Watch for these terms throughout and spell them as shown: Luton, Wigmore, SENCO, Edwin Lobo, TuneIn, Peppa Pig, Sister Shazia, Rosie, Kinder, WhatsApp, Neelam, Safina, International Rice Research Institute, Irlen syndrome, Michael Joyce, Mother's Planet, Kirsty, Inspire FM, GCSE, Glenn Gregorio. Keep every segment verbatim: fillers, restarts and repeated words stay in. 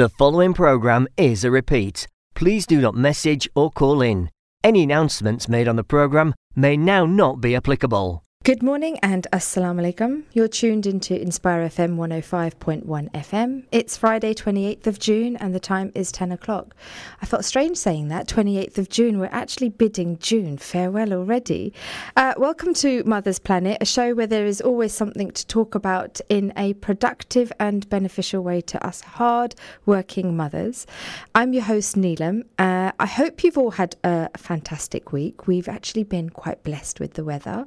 The following programme is a repeat. Please do not message or call in. Any announcements made on the programme may now not be applicable. Good morning and assalamu alaikum. You're tuned into Inspire F M one oh five point one F M. It's Friday twenty-eighth of June and the time is ten o'clock. I felt strange saying that, twenty-eighth of June. We're actually bidding June farewell already. Uh, welcome to Mother's Planet, a show where there is always something to talk about in a productive and beneficial way to us hard-working mothers. I'm your host, Neelam. Uh, I hope you've all had a fantastic week. We've actually been quite blessed with the weather.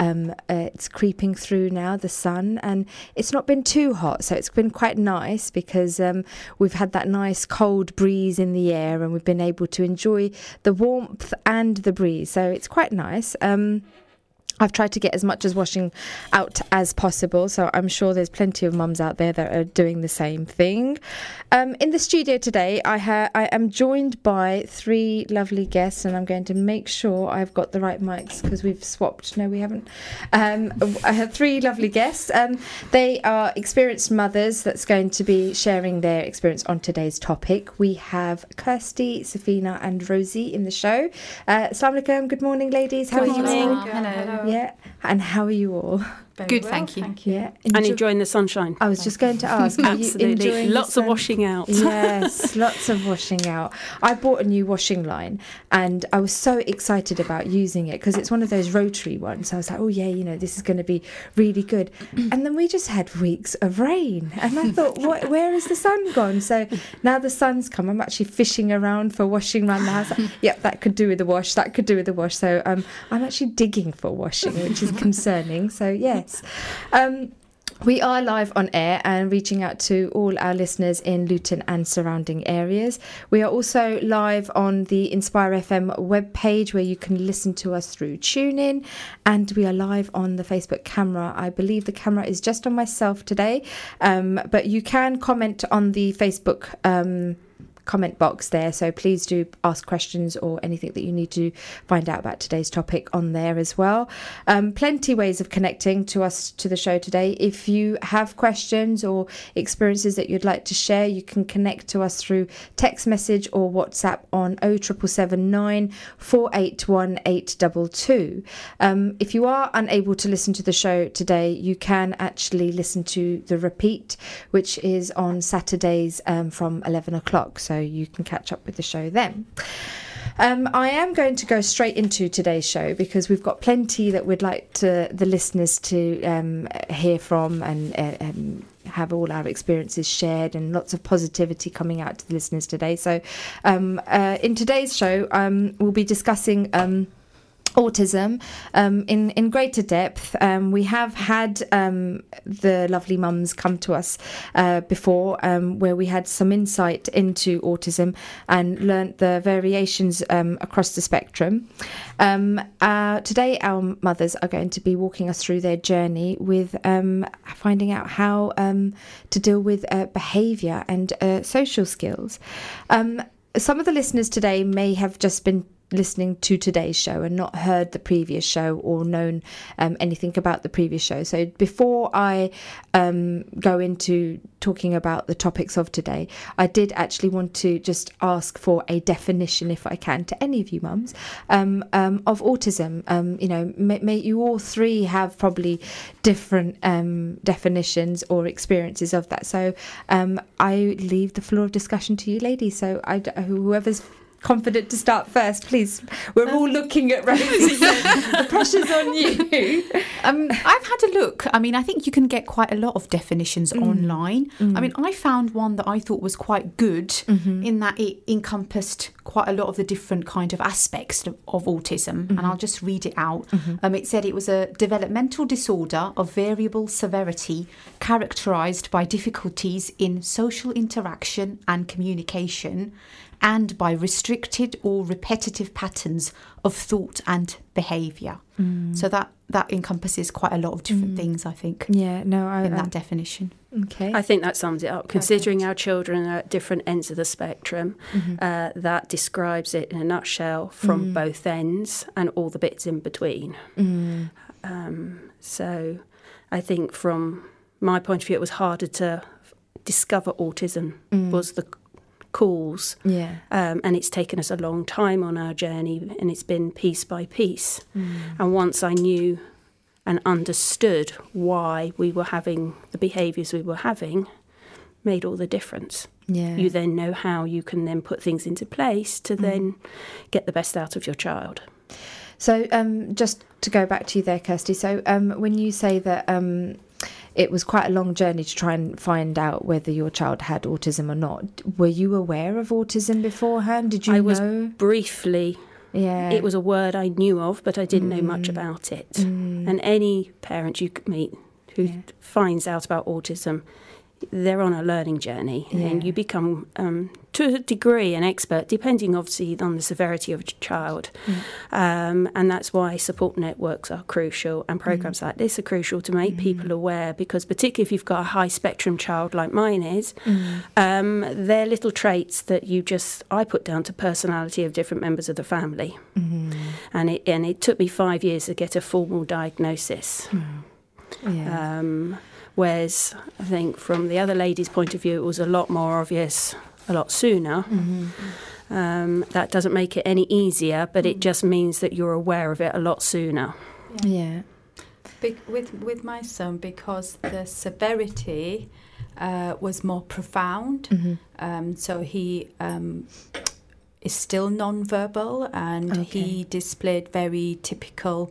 Um, Um, uh, it's creeping through now, the sun, and it's not been too hot, so it's been quite nice because um, we've had that nice cold breeze in the air and we've been able to enjoy the warmth and the breeze, so it's quite nice. Um I've tried to get as much as washing out as possible, so I'm sure there's plenty of mums out there that are doing the same thing. Um, in the studio today, I, ha- I am joined by three lovely guests, and I'm going to make sure I've got the right mics because we've swapped. No, we haven't. Um, I have three lovely guests. Um, they are experienced mothers that's going to be sharing their experience on today's topic. We have Kirsty, Safina and Rosie in the show. Uh, Assalamu alaikum. Good morning, ladies. How good are morning. you? Hello. Hello. Yeah, and how are you all? Very Good, well. thank you. Thank you. Yeah. Enjoy- and enjoying the sunshine. I was thank just going to ask. Are Absolutely, you enjoying lots the sun- of washing out. Yes, lots of washing out. I bought a new washing line, and I was so excited about using it because it's one of those rotary ones. I was like, oh yeah, you know, this is going to be really good. And then we just had weeks of rain, and I thought, what? Where has the sun gone? So now the sun's come. I'm actually fishing around for washing around the house. Like, yep, that could do with the wash. That could do with the wash. So um, I'm actually digging for washing, which is concerning. So yeah. Um, we are live on air and reaching out to all our listeners in Luton and surrounding areas. We are also live on the Inspire F M webpage where you can listen to us through TuneIn, and we are live on the Facebook camera. I believe the camera is just on myself today, um, but you can comment on the Facebook um comment box there, so please do ask questions or anything that you need to find out about today's topic on there as well. Um, plenty ways of connecting to us, to the show today. If you have questions or experiences that you'd like to share, you can connect to us through text message or WhatsApp on oh seven seven nine, four eight one, eight two two. Um, if you are unable to listen to the show today, you can actually listen to the repeat, which is on Saturdays um, from eleven o'clock, so So you can catch up with the show then. Um, I am going to go straight into today's show because we've got plenty that we'd like to, the listeners to um, hear from and uh, um, have all our experiences shared, and lots of positivity coming out to the listeners today. So um, uh, in today's show, um, we'll be discussing Um, autism um, in, in greater depth. Um, we have had um, the lovely mums come to us uh, before um, where we had some insight into autism and learnt the variations um, across the spectrum. Um, uh, today our mothers are going to be walking us through their journey with um, finding out how um, to deal with uh, behaviour and uh, social skills. Um, some of the listeners today may have just been listening to today's show and not heard the previous show or known um, anything about the previous show. So before I um, go into talking about the topics of today, I did actually want to just ask for a definition, if I can, to any of you mums um, um, of autism. Um, you know, may, may you all three have probably different um, definitions or experiences of that. So um, I leave the floor of discussion to you ladies. So I, whoever's confident to start first, please. We're um, all looking at Rosie. The pressure's on you. Um, I've had a look. I mean, I think you can get quite a lot of definitions mm. online. Mm. I mean, I found one that I thought was quite good mm-hmm. in that it encompassed quite a lot of the different kind of aspects of, of autism. Mm-hmm. And I'll just read it out. Mm-hmm. Um, it said it was a developmental disorder of variable severity characterised by difficulties in social interaction and communication, and by restricted or repetitive patterns of thought and behaviour. Mm. So that, that encompasses quite a lot of different mm. things, I think. Yeah, no, I... In um, that definition. Okay. I think that sums it up. Considering Perfect. Our children are at different ends of the spectrum, mm-hmm. uh, that describes it in a nutshell from mm. both ends and all the bits in between. Mm. Um, so I think from my point of view, it was harder to discover autism mm. was the cause. Yeah. Um, and it's taken us a long time on our journey, and it's been piece by piece. Mm. And once I knew and understood why we were having the behaviours we were having, made all the difference. Yeah. You then know how you can then put things into place to mm. then get the best out of your child. So um, just to go back to you there, Kirsty, so um, when you say that um, it was quite a long journey to try and find out whether your child had autism or not, were you aware of autism beforehand? Did you I know? was briefly. Yeah. It was a word I knew of, but I didn't mm. know much about it. Mm. And any parent you could meet who yeah. finds out about autism, they're on a learning journey, yeah. and you become, um, to a degree, an expert, depending obviously on the severity of a child. Mm. Um, and that's why support networks are crucial, and programs mm. like this are crucial to make mm. people aware, because particularly if you've got a high spectrum child like mine is, mm. um, they're little traits that you just, I put down to personality of different members of the family. Mm. And, it, and it took me five years to get a formal diagnosis. Mm. Yeah. Um, whereas I think from the other lady's point of view, it was a lot more obvious a lot sooner. Mm-hmm. Um, that doesn't make it any easier, but it just means that you're aware of it a lot sooner. Yeah. yeah. Be- with, with my son, because the severity uh, was more profound, mm-hmm. um, so he... Um, is still non-verbal, and okay. he displayed very typical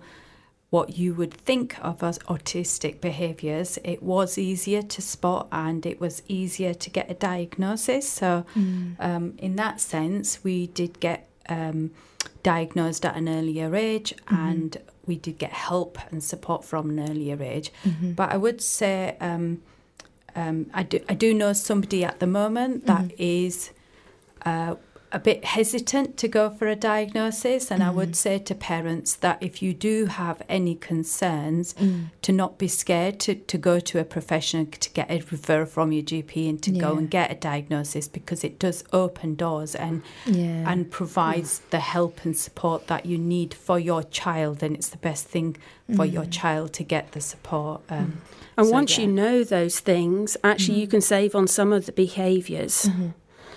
what you would think of as autistic behaviours. It was easier to spot, and it was easier to get a diagnosis. So mm. um, in that sense, we did get um, diagnosed at an earlier age, mm-hmm. and we did get help and support from an earlier age. Mm-hmm. But I would say um, um, I, do, I do know somebody at the moment that mm-hmm. is uh, a bit hesitant to go for a diagnosis, and mm. I would say to parents that if you do have any concerns, mm. to not be scared to, to go to a professional, to get a referral from your G P, and to yeah. go and get a diagnosis, because it does open doors and yeah. and provides yeah. the help and support that you need for your child, and it's the best thing for mm. your child to get the support. Um, mm. And so, once yeah. you know those things, actually mm. you can save on some of the behaviours. Mm-hmm.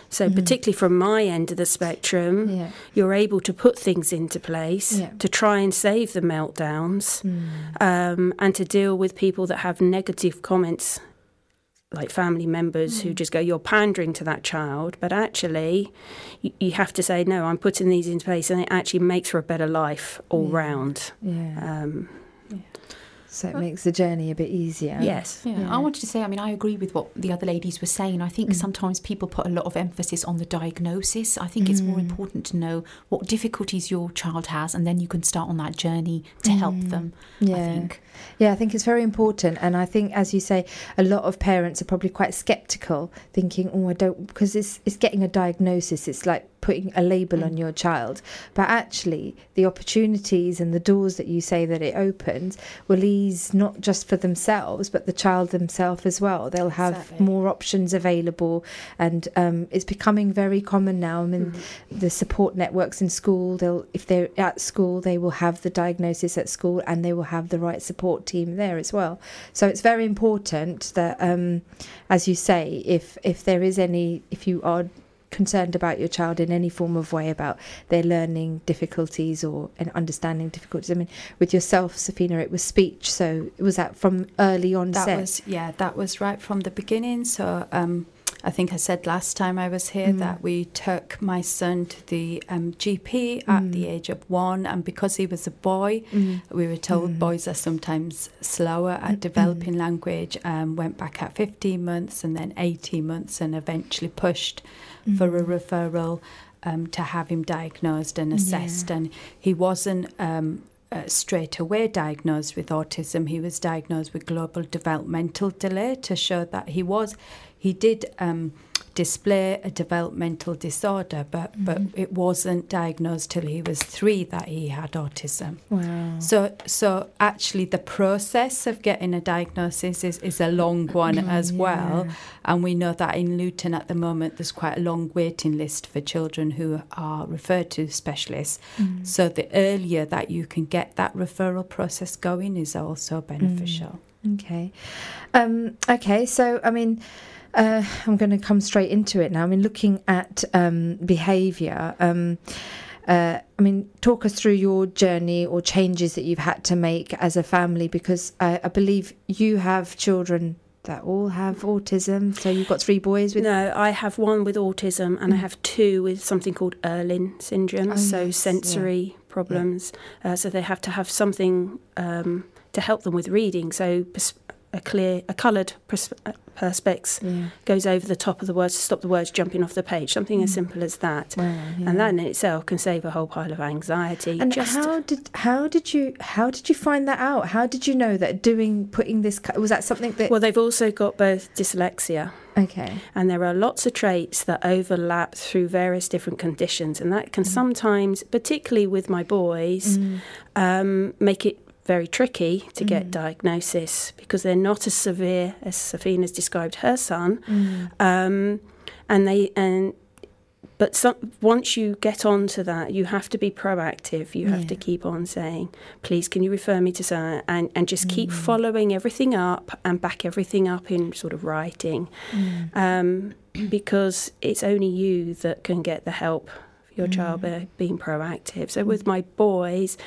So mm-hmm. particularly from my end of the spectrum, yeah. you're able to put things into place yeah. to try and save the meltdowns mm. um, and to deal with people that have negative comments, like family members mm. who just go, you're pandering to that child. But actually, you, you have to say, no, I'm putting these into place, and it actually makes for a better life all yeah. round. Yeah. Um, yeah. So it well, makes the journey a bit easier. Yes. Yeah. Yeah. I wanted to say, I mean, I agree with what the other ladies were saying. I think mm. sometimes people put a lot of emphasis on the diagnosis. I think mm. it's more important to know what difficulties your child has, and then you can start on that journey to mm. help them, yeah. I think. Yeah, I think it's very important. And I think, as you say, a lot of parents are probably quite sceptical, thinking, oh, I don't, because it's, it's getting a diagnosis. It's like putting a label mm. on your child. But actually, the opportunities and the doors that you say that it opens will lead not just for themselves but the child themselves as well. They'll have exactly. more options available, and um, it's becoming very common now. I mean, mm-hmm. the support networks in school, they'll, if they're at school, they will have the diagnosis at school, and they will have the right support team there as well. So it's very important that um, as you say, if if there is any, if you are concerned about your child in any form of way, about their learning difficulties or an understanding difficulties. I mean, with yourself, Safina, it was speech, so it was that from early onset. That was, yeah, that was right from the beginning. So um, I think I said last time I was here mm. that we took my son to the um, G P at mm. the age of one, and because he was a boy, mm. we were told mm. boys are sometimes slower at developing mm. language, um, went back at fifteen months and then eighteen months, and eventually pushed mm. for a referral um, to have him diagnosed and assessed. Yeah. And he wasn't um, uh, straight away diagnosed with autism. He was diagnosed with global developmental delay to show that he was, he did um, display a developmental disorder, but, mm. but it wasn't diagnosed till he was three that he had autism. Wow. So so actually the process of getting a diagnosis is, is a long one as yeah. well. And we know that in Luton at the moment there's quite a long waiting list for children who are referred to specialists. Mm. So the earlier that you can get that referral process going is also beneficial. Mm. Okay. Um, okay, so I mean... Uh, I'm going to come straight into it now. I mean, looking at um, behaviour, um, uh, I mean, talk us through your journey or changes that you've had to make as a family, because I, I believe you have children that all have autism. So you've got three boys with... No, I have one with autism and mm. I have two with something called Irlen syndrome, oh, so yes, sensory yeah. problems. Yeah. Uh, so they have to have something um, to help them with reading, so... Pers- a clear, a coloured pers- perspex yeah. goes over the top of the words to stop the words jumping off the page, something mm. as simple as that. Wow, yeah. And that in itself can save a whole pile of anxiety. And just how did how did you how did you find that out? How did you know that doing putting this was that something that... Well, they've also got both dyslexia. Okay. And there are lots of traits that overlap through various different conditions, and that can mm. sometimes, particularly with my boys, mm. um, make it very tricky to get mm. diagnosis, because they're not as severe as Safina's described her son. Mm. Um, and they and but some, once you get onto that, you have to be proactive. You have yeah. to keep on saying, please, can you refer me to someone? And, and just mm. keep following everything up and back everything up in sort of writing, mm. um, because it's only you that can get the help. Your child mm. being proactive. So with my boys,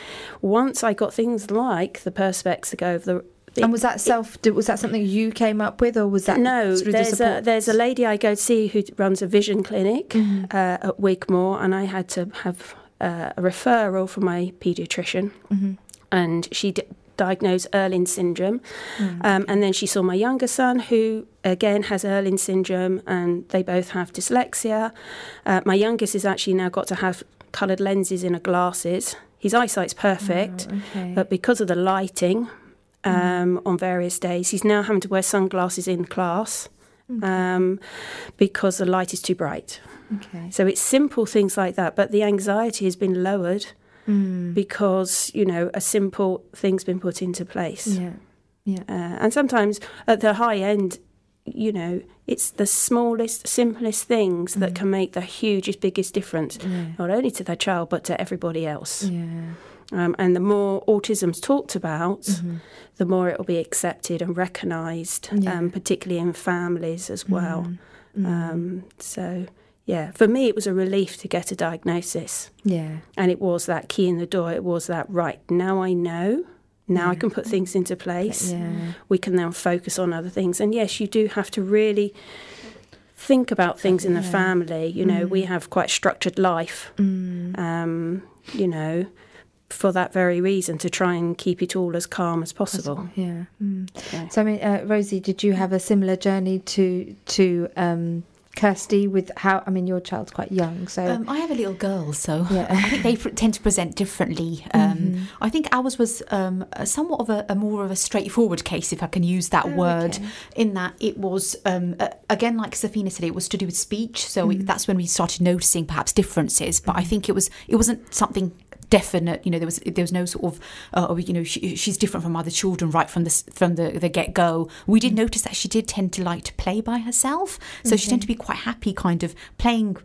once I got things like the perspex to go over the... It, and was that self? It, was that something you came up with, or was that... No, there's the a there's a lady I go to see who runs a vision clinic mm. uh, at Wigmore, and I had to have uh, a referral from my paediatrician, mm-hmm. and she d- diagnosed Irlen syndrome, mm. um, and then she saw my younger son who again has Irlen syndrome, and they both have dyslexia. Uh, my youngest has actually now got to have coloured lenses in her glasses. His eyesight's perfect, oh, okay. but because of the lighting um, mm. on various days, he's now having to wear sunglasses in class okay. um, because the light is too bright. Okay. So it's simple things like that, but the anxiety has been lowered mm. because, you know, a simple thing's been put into place. Yeah, yeah. Uh, and sometimes at the high end, you know, it's the smallest, simplest things mm. that can make the hugest, biggest difference, yeah. not only to their child, but to everybody else. Yeah. Um, and the more autism's talked about, mm-hmm. the more it will be accepted and recognised, yeah. um, particularly in families as well. Mm-hmm. Um, so, yeah, for me, it was a relief to get a diagnosis. Yeah. And it was that key in the door. It was that, right, now I know. Now yeah. I can put things into place. Yeah. We can then focus on other things. And yes, you do have to really think about things in the yeah. family. You know, mm. we have quite a structured life, mm. um, you know, for that very reason, to try and keep it all as calm as possible. Yeah. Mm. Okay. So, I mean, uh, Rosie, did you have a similar journey to... to um Kirsty, with how, I mean, your child's quite young, so... Um, I have a little girl, so yeah. I think they pr- tend to present differently. Um, mm-hmm. I think ours was um, somewhat of a, a more of a straightforward case, if I can use that oh, word, okay. in that it was, um, uh, again, like Safina said, it was to do with speech, so mm-hmm. it, that's when we started noticing perhaps differences, but mm-hmm. I think it was it wasn't something... definite, you know, there was there was no sort of, uh, you know, she, she's different from other children right from the from the, the get-go. We did mm-hmm. notice that she did tend to like to play by herself, so okay. she tended to be quite happy, kind of playing,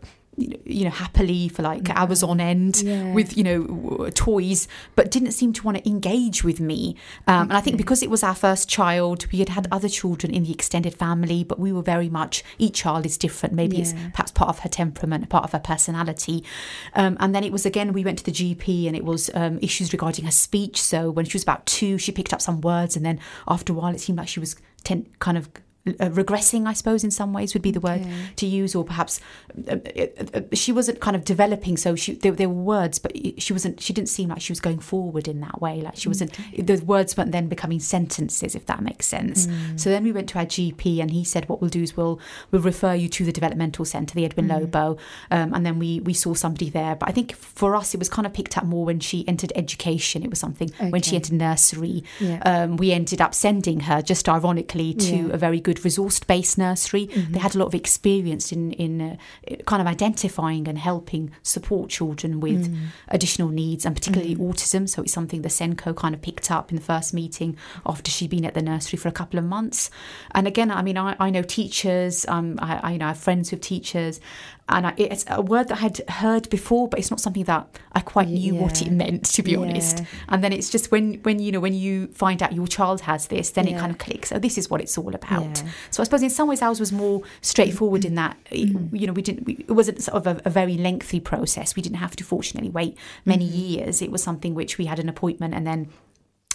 you know, happily for like yeah. hours on end yeah. with, you know, toys, but didn't seem to want to engage with me. Um, okay. And I think because it was our first child, we had had other children in the extended family, but we were very much, each child is different. Maybe yeah. it's perhaps part of her temperament, part of her personality. Um, and then it was, again, we went to the G P, and it was um, issues regarding her speech. So when she was about two, she picked up some words, and then after a while, it seemed like she was ten- kind of... Uh, regressing, I suppose, in some ways would be the word okay. to use, or perhaps uh, uh, uh, she wasn't kind of developing, so she there, there were words, but she wasn't she didn't seem like she was going forward in that way, like she wasn't okay. the words weren't then becoming sentences, if that makes sense. Mm. So then we went to our G P, and he said, what we'll do is we'll we'll refer you to the developmental centre, the Edwin mm. Lobo, um, and then we we saw somebody there. But I think for us it was kind of picked up more when she entered education. It was something okay. when she entered nursery yeah. um, we ended up sending her, just ironically, to yeah. a very good resource-based nursery. Mm-hmm. They had a lot of experience in in uh, kind of identifying and helping support children with mm. additional needs, and particularly mm. autism. So it's something the SENCO kind of picked up in the first meeting after she'd been at the nursery for a couple of months. And again, I mean, I, I know teachers. Um, I, I you know I have friends with teachers, and I, it's a word that I had heard before, but it's not something that I quite knew yeah. what it meant, to be yeah. honest. And then it's just when when you know when you find out your child has this, then yeah. it kind of clicks. Oh, this is what it's all about. Yeah. Mm. So I suppose in some ways ours was more straightforward in that, mm. you know, we didn't, we, it wasn't sort of a, a very lengthy process. We didn't have to fortunately wait many mm. years. It was something which we had an appointment and then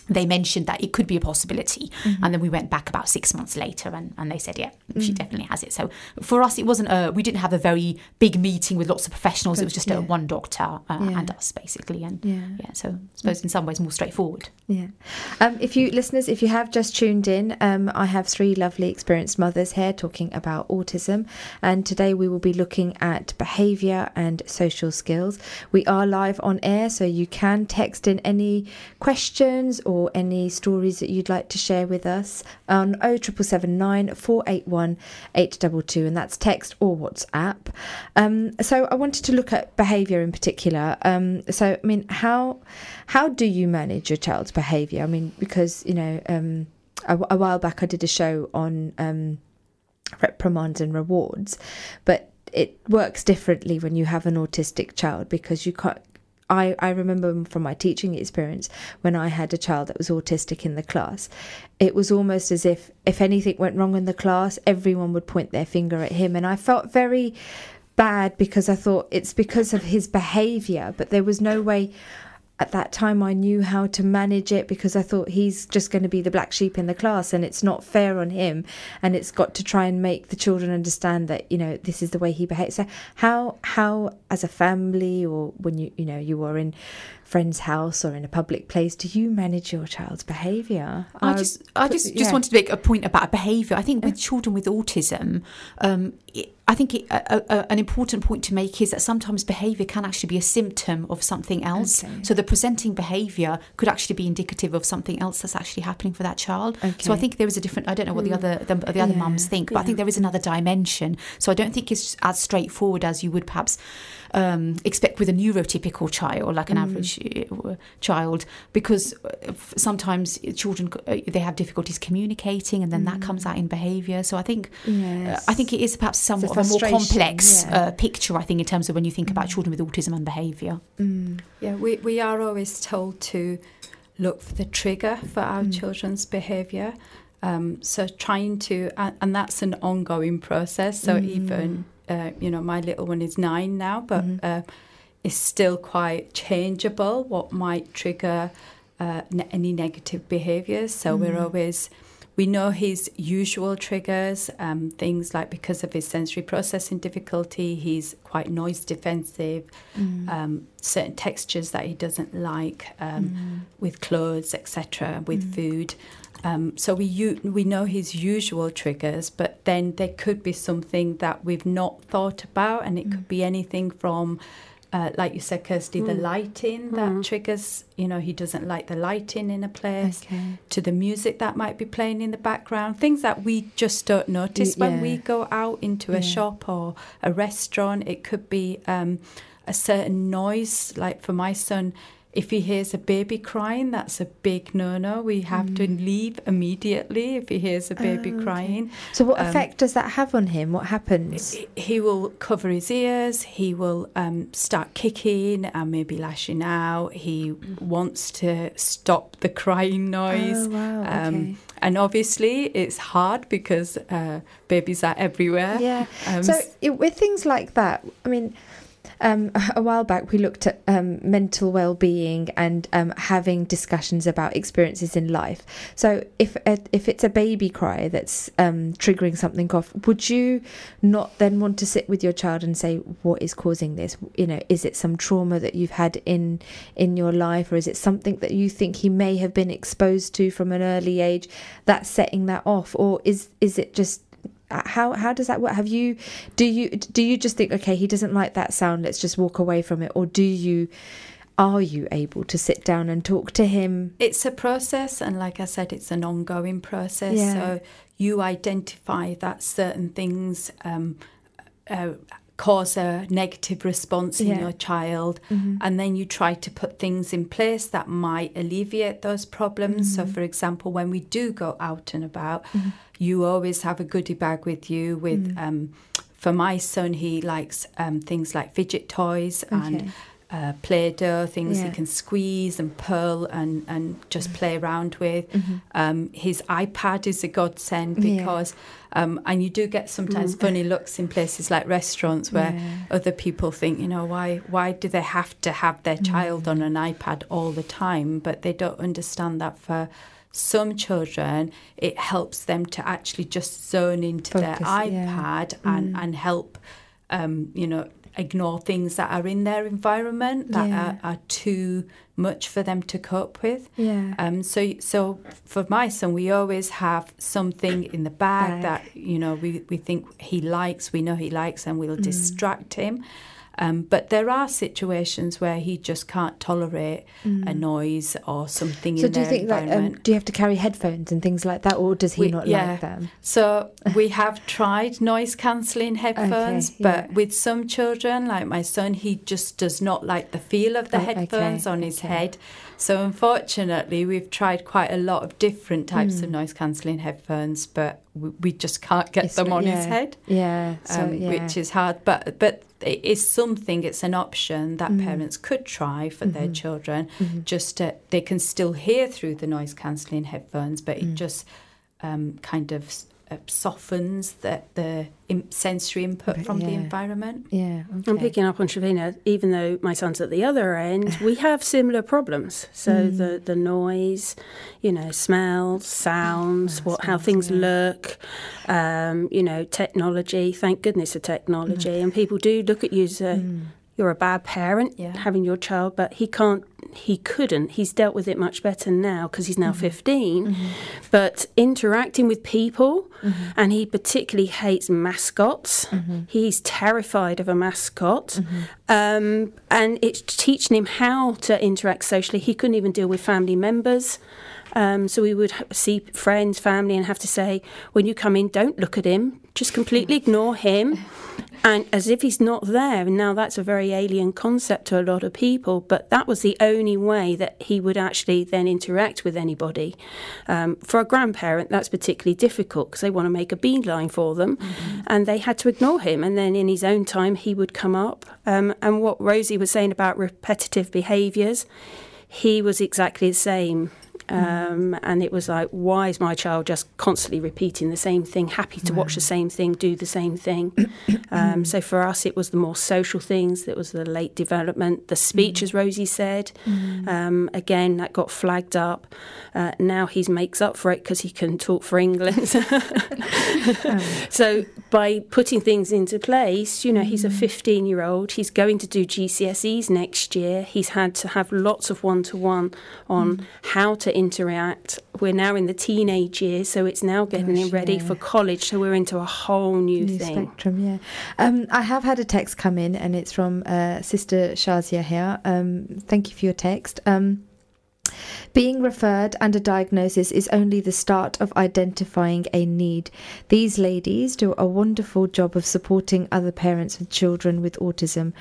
they mentioned that it could be a possibility. Mm-hmm. And then we went back about six months later and, and they said, yeah, mm-hmm. she definitely has it. So for us, it wasn't a, we didn't have a very big meeting with lots of professionals. Good. It was just yeah. a one doctor uh, yeah. and us basically. And yeah, yeah so I suppose mm-hmm. in some ways more straightforward. Yeah. Um, if you listeners, if you have just tuned in, um, I have three lovely experienced mothers here talking about autism. And today we will be looking at behaviour and social skills. We are live on air, so you can text in any questions or Or any stories that you'd like to share with us on oh seven seven nine, four eight one, eight two two, and that's text or WhatsApp. Um, so I wanted to look at behaviour in particular. Um, so I mean, how how do you manage your child's behaviour? I mean, because you know, um, a, a while back I did a show on um, reprimands and rewards, but it works differently when you have an autistic child because you can't. I, I remember from my teaching experience when I had a child that was autistic in the class, it was almost as if if anything went wrong in the class, everyone would point their finger at him. And I felt very bad because I thought it's because of his behaviour, but there was no way at that time I knew how to manage it because I thought he's just going to be the black sheep in the class and it's not fair on him. And it's got to try and make the children understand that, you know, this is the way he behaves. So how, how as a family or when you, you know, you are in friend's house or in a public place, do you manage your child's behaviour? I just, I just, yeah. just wanted to make a point about behaviour. I think with yeah. children with autism, um, it, I think it, a, a, an important point to make is that sometimes behaviour can actually be a symptom of something else. Okay. So the presenting behaviour could actually be indicative of something else that's actually happening for that child. Okay. So I think there is a different, I don't know what the other the, the other yeah. mums think, but yeah. I think there is another dimension. So I don't think it's as straightforward as you would perhaps um, expect with a neurotypical child, like an mm. average child, because sometimes children, they have difficulties communicating and then mm. that comes out in behaviour. So I think, yes. uh, I think it is perhaps somewhat so a more complex yeah. uh, picture, I think, in terms of when you think mm. about children with autism and behaviour. Mm. Yeah, we, we are always told to look for the trigger for our mm. children's behaviour. Um, so trying to, uh, and that's an ongoing process. So mm. even, uh, you know, my little one is nine now, but mm. uh, is still quite changeable, what might trigger uh, ne- any negative behaviours. So mm. we're always... We know his usual triggers, um, things like because of his sensory processing difficulty, he's quite noise defensive, mm. um, certain textures that he doesn't like um, mm. with clothes, et cetera, with mm. food. Um, so we u- we know his usual triggers, but then there could be something that we've not thought about, and it mm. could be anything from... Uh, like you said, Kirsty, mm. the lighting that mm. triggers, you know, he doesn't like the lighting in a place, okay. to the music that might be playing in the background, things that we just don't notice yeah. when we go out into yeah. a shop or a restaurant. It could be um, a certain noise, like for my son, if he hears a baby crying, that's a big no-no. We have mm. to leave immediately if he hears a baby oh, okay. crying. So what um, effect does that have on him? What happens? He will cover his ears. He will um, start kicking and maybe lashing out. He wants to stop the crying noise. Oh, wow, um, okay. And obviously it's hard because uh, babies are everywhere. Yeah. Um, so it, with things like that, I mean... Um, a while back, we looked at um, mental well-being and um, having discussions about experiences in life. So if a, if it's a baby cry that's um, triggering something off, would you not then want to sit with your child and say, what is causing this? You know, is it some trauma that you've had in in your life, or is it something that you think he may have been exposed to from an early age that's setting that off? Or is is it just... How how does that work? Have you do you do you just think, okay, he doesn't like that sound, let's just walk away from it, or do you are you able to sit down and talk to him? It's a process, and like I said, it's an ongoing process. Yeah. So you identify that certain things um, uh, cause a negative response in yeah. your child, mm-hmm. and then you try to put things in place that might alleviate those problems. Mm-hmm. So, for example, when we do go out and about. Mm-hmm. You always have a goodie bag with you. With mm. um, for my son, he likes um, things like fidget toys, okay. and uh, Play-Doh, things yeah. he can squeeze and pull and, and just mm-hmm. play around with. Mm-hmm. Um, his iPad is a godsend because, yeah. um, and you do get sometimes mm-hmm. funny looks in places like restaurants where yeah. other people think, you know, why why do they have to have their mm-hmm. child on an iPad all the time? But they don't understand that for some children, it helps them to actually just zone into Focus, their iPad yeah. and, mm. and help, um, you know, ignore things that are in their environment that yeah. are, are too much for them to cope with. Yeah. Um. So, so for my son, we always have something in the bag, bag. that, you know, we, we think he likes, we know he likes, and we'll mm. distract him. Um, but there are situations where he just can't tolerate mm. a noise or something so in their environment. So do you think that, um, do you have to carry headphones and things like that, or does he we, not yeah. like them? So we have tried noise-cancelling headphones, okay, yeah. but with some children, like my son, he just does not like the feel of the oh, headphones okay, on his okay. head. So unfortunately, we've tried quite a lot of different types mm. of noise-cancelling headphones, but we, we just can't get it's them not, on yeah. his head, yeah, so, um, yeah, which is hard. But but it is something, it's an option that mm. parents could try for mm-hmm. their children, mm-hmm. just to, they can still hear through the noise-cancelling headphones, but mm. it just um, kind of softens the, the sensory input but, from yeah. the environment. Yeah, okay. I'm picking up on Shavina, even though my son's at the other end, we have similar problems. So mm. the, the noise, you know, smells, sounds, oh, what smells, how things yeah. look, um, you know, technology, thank goodness for technology. Mm. And people do look at you as a, mm. you're a bad parent yeah. having your child, but he can't, he couldn't. He's dealt with it much better now because he's now mm-hmm. fifteen. Mm-hmm. But interacting with people, mm-hmm. and he particularly hates mascots. Mm-hmm. He's terrified of a mascot. Mm-hmm. Um, and it's teaching him how to interact socially. He couldn't even deal with family members. Um, so we would see friends, family, and have to say, when you come in, don't look at him. Just completely ignore him. And as if he's not there. And now that's a very alien concept to a lot of people. But that was the only way that he would actually then interact with anybody. Um, for a grandparent, that's particularly difficult because they want to make a beeline for them. Mm-hmm. And they had to ignore him. And then in his own time, he would come up. Um, and what Rosie was saying about repetitive behaviours, he was exactly the same. Um, and it was like, why is my child just constantly repeating the same thing, happy to wow. watch the same thing, do the same thing? um, so for us, it was the more social things, that was the late development, the speech, mm. as Rosie said. Mm. Um, again, that got flagged up. Uh, now he makes up for it because he can talk for England. oh. So by putting things into place, you know, mm. he's a fifteen-year-old. He's going to do G C S Es next year. He's had to have lots of one-to-one on mm. how to interact. We're now in the teenage years, so it's now getting Gosh, ready yeah. for college, so we're into a whole new, new thing spectrum. Yeah um I have had a text come in, and it's from uh Sister Shazia here. Um thank you for your text. Um being referred and a diagnosis is only the start of identifying a need. These ladies do a wonderful job of supporting other parents with children with autism.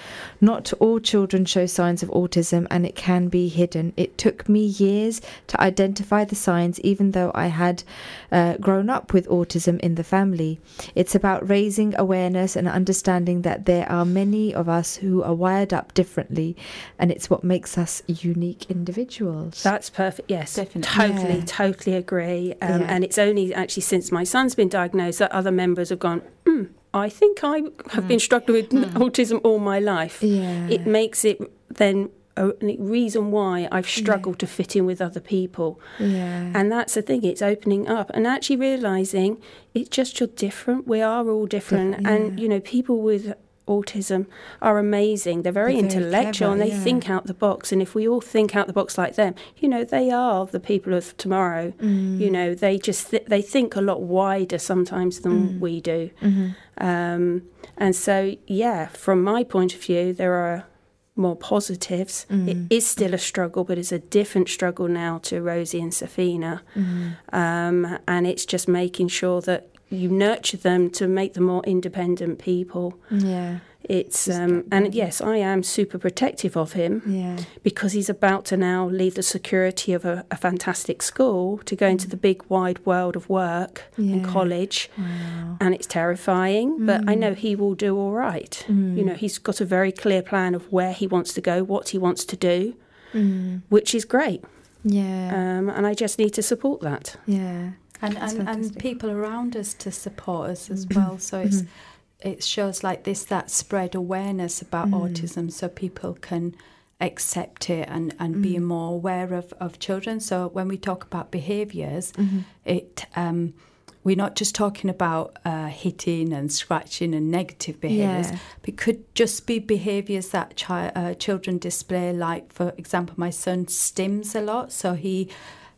Not all children show signs of autism, and it can be hidden. It took me years to identify the signs, even though I had uh, grown up with autism in the family. It's about raising awareness and understanding that there are many of us who are wired up differently, and it's what makes us unique individuals. That's perfect. Yes, definitely. Totally, yeah. totally agree. Um, yeah. And it's only actually since my son's been diagnosed that other members have gone, hmm, I think I have mm. been struggling with mm. autism all my life. Yeah. It makes it then a reason why I've struggled yeah. to fit in with other people. Yeah. And that's the thing, it's opening up and actually realising it's just you're different. We are all different. Dif- yeah. And, you know, people with autism are amazing. They're very, very intellectual, clever, and they yeah. think out the box. And if we all think out the box like them, you know, they are the people of tomorrow. Mm. You know, they just th- they think a lot wider sometimes than mm. we do. Mm-hmm. Um, and so, yeah, from my point of view, there are more positives. Mm. It is still a struggle, but it's a different struggle now to Rosie and Safina. Mm. Um, and it's just making sure that you nurture them to make them more independent people. Yeah. It's um, and yes, I am super protective of him, yeah, because he's about to now leave the security of a, a fantastic school to go into the big wide world of work, yeah, and college. Wow. And it's terrifying, mm, but I know he will do all right. Mm. You know, he's got a very clear plan of where he wants to go, what he wants to do, mm, which is great. Yeah, um, and I just need to support that. Yeah, and and, and people around us to support us as well. So it's. It shows like this, that spread awareness about mm. autism so people can accept it and, and mm. be more aware of, of children. So when we talk about behaviours, mm-hmm, it um, we're not just talking about uh, hitting and scratching and negative behaviours. Yeah. But it could just be behaviours that chi- uh, children display, like, for example, my son stims a lot, so he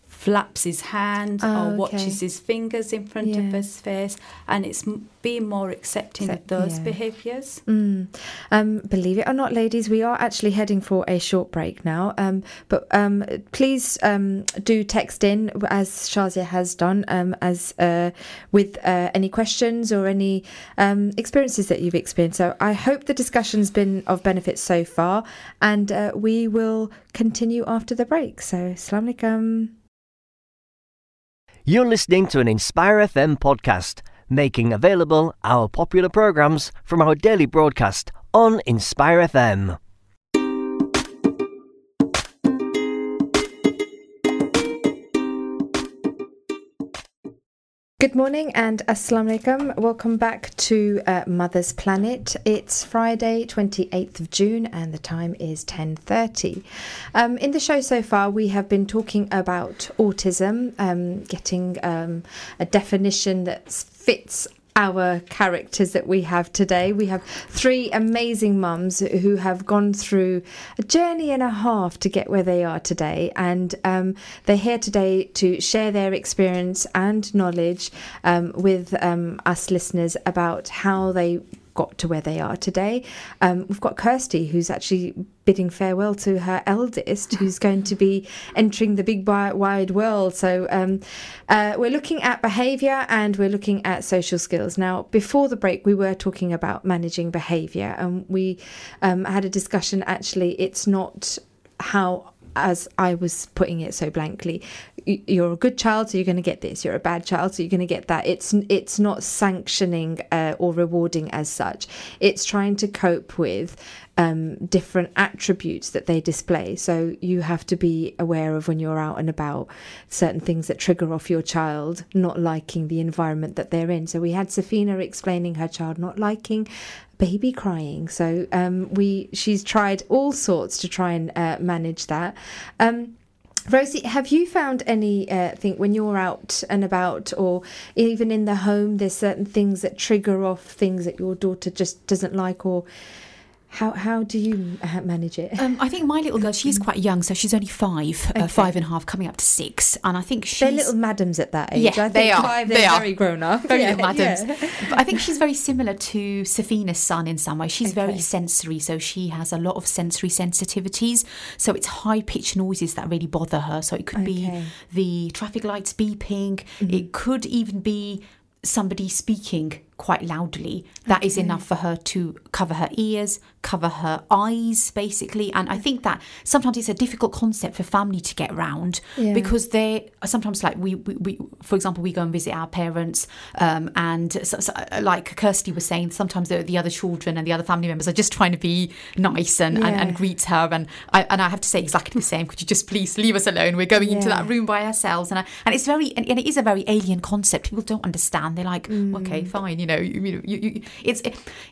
flaps his hand oh, or okay. watches his fingers in front yeah. of his face, and it's being more accepting Except, of those yeah. behaviours. Mm. Um, believe it or not, ladies, we are actually heading for a short break now, um, but um, please um, do text in, as Shazia has done, um, as uh, with uh, any questions or any um, experiences that you've experienced. So I hope the discussion's been of benefit so far, and uh, we will continue after the break. So, Assalamu alaikum. You're listening to an Inspire F M podcast, making available our popular programmes from our daily broadcast on Inspire F M. Good morning and Assalamu alaikum. Welcome back to uh, Mother's Planet. It's Friday, twenty-eighth of June, and the time is ten thirty. Um, in the show so far, we have been talking about autism, um, getting um, a definition that fits our characters that we have today. We have three amazing mums who have gone through a journey and a half to get where they are today, and um, they're here today to share their experience and knowledge um, with um, us listeners about how they got to where they are today. Um, we've got Kirsty, who's actually bidding farewell to her eldest, who's going to be entering the big wide world. So um, uh, we're looking at behaviour and we're looking at social skills. Now, before the break, we were talking about managing behaviour, and we um, had a discussion. Actually, it's not how, as I was putting it so blankly, you're a good child, so you're going to get this. You're a bad child, so you're going to get that. It's it's not sanctioning uh, or rewarding as such. It's trying to cope with um, different attributes that they display. So you have to be aware of, when you're out and about, certain things that trigger off your child not liking the environment that they're in. So we had Safina explaining her child not liking baby crying. So um, we she's tried all sorts to try and uh, manage that. Um, Rosie, have you found anything uh, when you're out and about, or even in the home, there's certain things that trigger off things that your daughter just doesn't like, or how how do you manage it? Um, I think my little girl, she's quite young, so she's only five, okay. uh, five and a half, coming up to six, and I think she's... They're little madams at that age. Yeah, I think they are. Five, they're they are. very grown up. Very yeah, little madams. Yeah. But I think she's very similar to Safina's son in some way. She's okay. very sensory, so she has a lot of sensory sensitivities, so it's high-pitched noises that really bother her. So it could okay. be the traffic lights beeping, mm-hmm. it could even be somebody speaking quite loudly. That okay. is enough for her to cover her ears, cover her eyes, basically. And I think that sometimes it's a difficult concept for family to get round, yeah. because they are sometimes like we, we, we, for example, we go and visit our parents, um, and so, so, like Kirsty was saying, sometimes the, the other children and the other family members are just trying to be nice and, yeah. and, and greet her. And I, and I have to say exactly the same. Could you just please leave us alone? We're going yeah. into that room by ourselves. And I, and it's very, and, and it is a very alien concept. People don't understand. They're like, mm. okay, fine, you know. Know, you, you, you, it's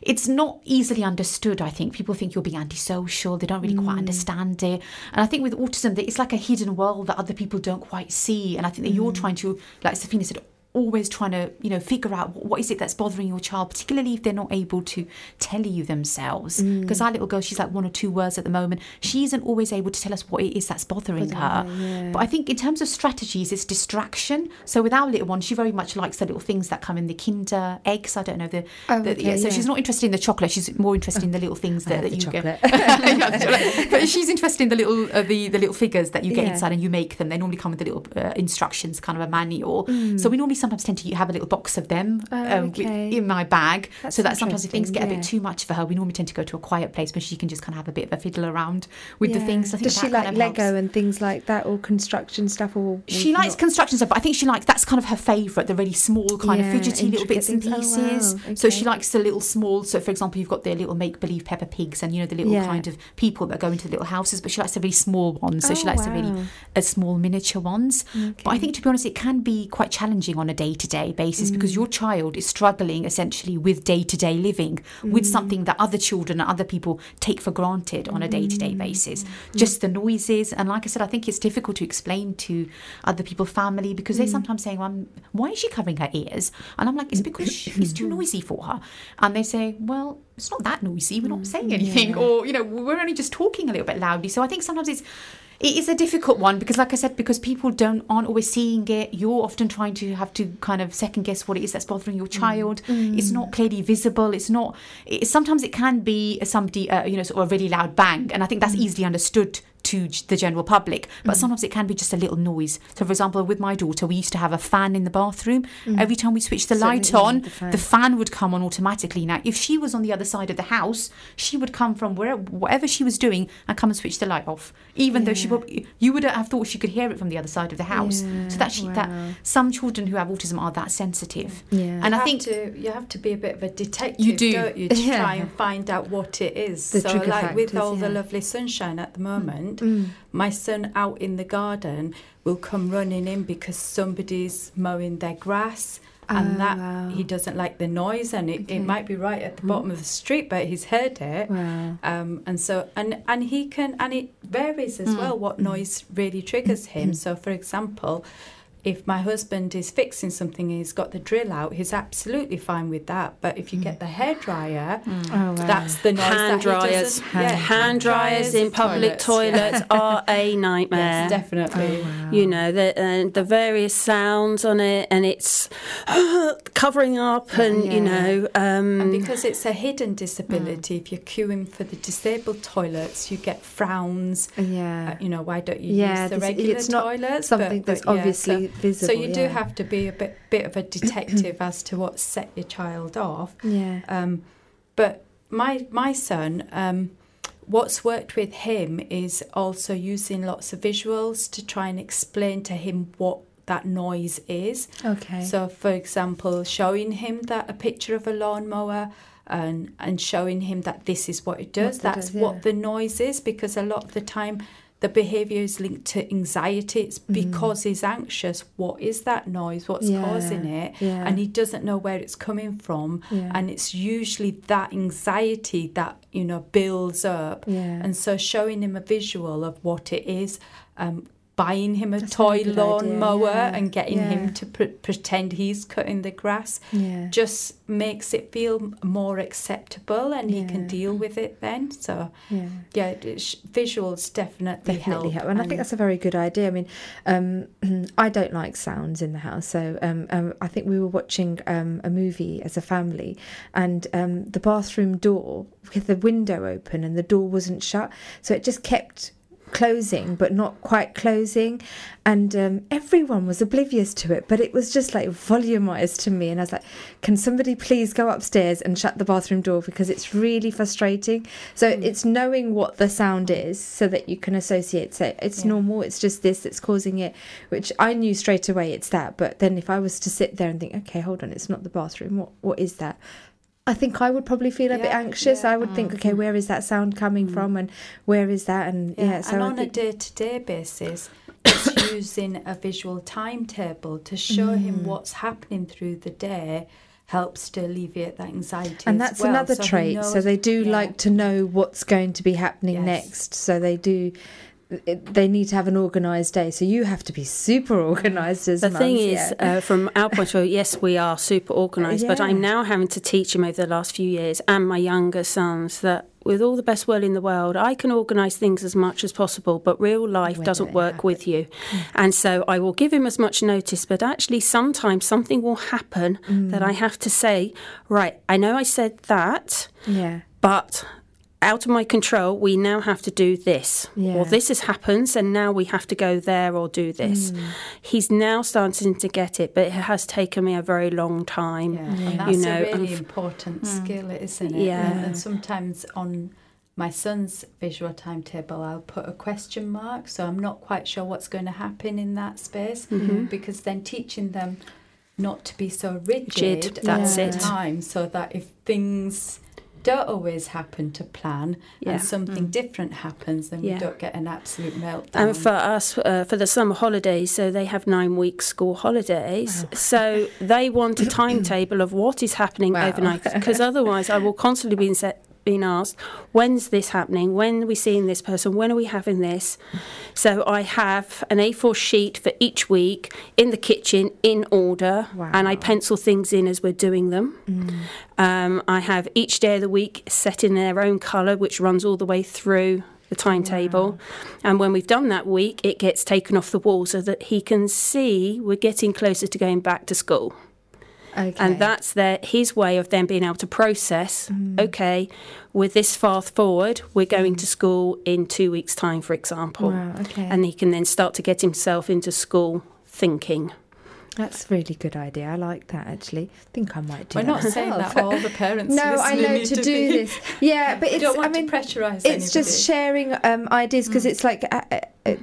it's not easily understood. I think people think you're being antisocial. They don't really mm. quite understand it. And I think with autism, it's like a hidden world that other people don't quite see. And I think that mm. you're trying to, like Safina said, always trying to, you know, figure out what, what is it that's bothering your child, particularly if they're not able to tell you themselves. Because mm. our little girl, she's like one or two words at the moment. She isn't always able to tell us what it is that's bothering but her. Yeah. But I think in terms of strategies, it's distraction. So with our little one, she very much likes the little things that come in the Kinder eggs. I don't know. the. Oh, the okay, yeah, so yeah. she's not interested in the chocolate. She's more interested in the little things that, that you chocolate. get. But she's interested in the little uh, the, the little figures that you get yeah. inside and you make them. They normally come with the little uh, instructions, kind of a manual. Mm. So we normally sometimes tend to have a little box of them oh, okay. um, in my bag, that's so that sometimes if things get yeah. a bit too much for her, we normally tend to go to a quiet place where she can just kind of have a bit of a fiddle around with yeah. the things. I think Does that she like kind of Lego helps. And things like that, or construction stuff? Or she likes not? construction stuff, but I think she likes that's kind of her favourite, the really small kind yeah, of fidgety little bits things. And pieces. Oh, wow. okay. So she likes the little small. So for example, you've got the little make-believe Peppa Pigs, and you know the little yeah. kind of people that go into the little houses. But she likes the really small ones. So oh, she likes wow. the really uh, small miniature ones. Okay. But I think to be honest, it can be quite challenging on a day-to-day basis mm. because your child is struggling essentially with day-to-day living, mm. with something that other children and other people take for granted on a day-to-day basis. Mm. Just the noises, and like I said, I think it's difficult to explain to other people, family, because mm. they're sometimes saying, well, why is she covering her ears? And I'm like, it's because she's too noisy for her. And they say, well, it's not that noisy, we're not saying anything, yeah. or you know, we're only just talking a little bit loudly. So I think sometimes it's It is a difficult one because, like I said, because people don't aren't always seeing it. You're often trying to have to kind of second guess what it is that's bothering your child. Mm. It's not clearly visible. It's not. It, sometimes it can be somebody, uh, you know, sort of a really loud bang, and I think that's easily understood to the general public, but mm. sometimes it can be just a little noise. So for example, with my daughter, we used to have a fan in the bathroom. Mm. Every time we switched the so light on, the fan. the fan would come on automatically. Now if she was on the other side of the house, she would come from wherever, whatever she was doing, and come and switch the light off, even yeah. though she would, you would have thought she could hear it from the other side of the house. Yeah. So that she, wow. that some children who have autism are that sensitive. Yeah. And you I think to, you have to be a bit of a detective, you do. don't you, to yeah. try and find out what it is. The so like factors, with all yeah. the lovely sunshine at the moment, mm. Mm. my son out in the garden will come running in because somebody's mowing their grass, and oh, that wow. he doesn't like the noise, and it, okay. it might be right at the mm. bottom of the street, but he's heard it. Wow. Um, and so and and he can, and it varies as mm. well what mm. noise really triggers him. So for example, if my husband is fixing something and he's got the drill out, he's absolutely fine with that. But if you mm. get the hairdryer, mm. oh, wow. that's the noise. Hand that dryers. He hand, yeah. hand dryers in public toilets, toilets are a nightmare. Yes, definitely. Oh, wow. You know, the uh, the various sounds on it, and it's covering up, and, yeah. you know. Um, and because it's a hidden disability, mm. if you're queuing for the disabled toilets, you get frowns. Yeah. Uh, you know, why don't you yeah, use the regular it's toilets? Not something but, that's but, yeah, obviously... So, Visible, so you do yeah. have to be a bit bit of a detective as to what set your child off. Yeah. Um, but my my son, um, what's worked with him is also using lots of visuals to try and explain to him what that noise is. Okay. So, for example, showing him that a picture of a lawnmower. And, and showing him that this is what it does. What That's does, yeah. what the noise is, because a lot of the time the behaviour is linked to anxiety. It's because mm. he's anxious. What is that noise? What's yeah. causing it? Yeah. And he doesn't know where it's coming from. Yeah. And it's usually that anxiety that, you know, builds up. Yeah. And so showing him a visual of what it is, um, buying him a That's toy a lawn mower yeah. and getting yeah. him to pr- pretend he's cutting the grass yeah. just makes it feel more acceptable, and yeah. he can deal with it then. So yeah, yeah it sh- visuals definitely, definitely help. help. And, and I think that's a very good idea. I mean, um, I don't like sounds in the house, so um, um, I think we were watching um, a movie as a family, and um, the bathroom door with the window open and the door wasn't shut, so it just kept closing but not quite closing, and um, everyone was oblivious to it, but it was just like volumized to me, and I was like, can somebody please go upstairs and shut the bathroom door, because it's really frustrating. So mm. it's knowing what the sound is so that you can associate, so it's yeah. normal, it's just this that's causing it, which I knew straight away it's that. But then if I was to sit there and think, okay, hold on, it's not the bathroom, what what is that, I think I would probably feel a yeah, bit anxious. Yeah. I would think, okay, where is that sound coming mm. from, and where is that? And yeah, yeah so and on think... a day-to-day basis, it's using a visual timetable to show mm. him what's happening through the day helps to alleviate that anxiety. And that's as well. another so trait. Knows, so they do yeah. like to know what's going to be happening yes. next. So they do. It, they need to have an organised day, so you have to be super organised as well. The thing is, yeah. uh, from our point of view, yes, we are super organised, yeah. but I'm now having to teach him over the last few years, and my younger sons, that with all the best will in the world, I can organise things as much as possible, but real life Whether doesn't work happens. with you. Mm. And so I will give him as much notice, but actually sometimes something will happen mm. that I have to say, right, I know I said that, yeah, but... out of my control, we now have to do this. Yeah. Or this has happened, and now we have to go there or do this. Mm. He's now starting to get it, but it has taken me a very long time. Yeah. Yeah. That's you know, a really f- important mm. skill, isn't it? Yeah. And, and sometimes on my son's visual timetable, I'll put a question mark, so I'm not quite sure what's going to happen in that space, mm-hmm. because then teaching them not to be so rigid, rigid that's at the it. time, so that if things don't always happen to plan, yeah. and something mm. different happens, then yeah. we don't get an absolute meltdown. And for us, uh, for the summer holidays, so they have nine week school holidays, oh. so they want a timetable of what is happening wow. overnight, because otherwise I will constantly be being asked, when's this happening, when are we seeing this person, when are we having this? So I have an A four sheet for each week in the kitchen in order, wow. and I pencil things in as we're doing them. Mm. Um, I have each day of the week set in their own colour, which runs all the way through the timetable. Wow. And when we've done that week, it gets taken off the wall so that he can see we're getting closer to going back to school. Okay. And that's their, his way of then being able to process, mm. okay, with this far forward, we're going mm. to school in two weeks' time, for example. Wow, okay. And he can then start to get himself into school thinking. That's a really good idea. I like that, actually. I think I might do We're that. We're not saying that all the parents No, I know to, to do be, this. Yeah, but it's, I mean, pressurise it's just sharing um, ideas, because mm. it's like... Uh, uh,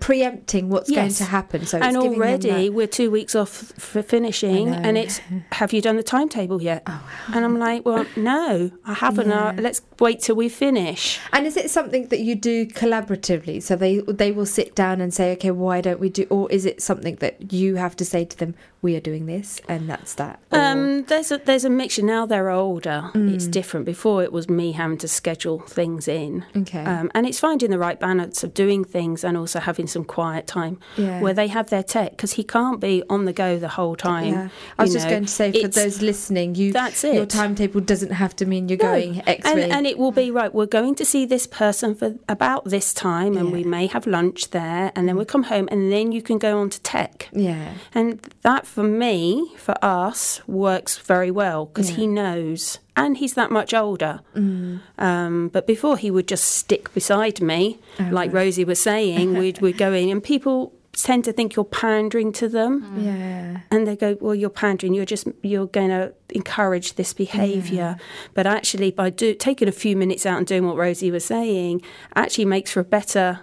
preempting what's yes. going to happen. So and it's already we're two weeks off for finishing, and it's, have you done the timetable yet? Oh, wow. And I'm like, well, no, I haven't. Yeah. Uh, let's wait till we finish. And is it something that you do collaboratively? So they they will sit down and say, okay, why don't we do, or is it something that you have to say to them, we are doing this and that's that? Or... Um, there's a, there's a mixture. Now they're older. Mm. It's different. Before it was me having to schedule things in. Okay. Um, and it's finding the right balance of doing things and also having some quiet time yeah. where they have their tech, because he can't be on the go the whole time. Yeah. I was you just know, going to say, for those listening, you that's it. your timetable doesn't have to mean you're no. going X-ray. And, and it will be, right, we're going to see this person for about this time, and yeah. we may have lunch there, and then we'll come home, and then you can go on to tech. Yeah. And that, for me, for us, works very well, because yeah. he knows... And he's that much older. Mm. Um, but before, he would just stick beside me, oh, like right. Rosie was saying. We'd, we'd go in, and people tend to think you're pandering to them. Mm. Yeah. And they go, well, you're pandering. You're just you're going to encourage this behaviour. Yeah. But actually, by do, taking a few minutes out and doing what Rosie was saying, actually makes for a better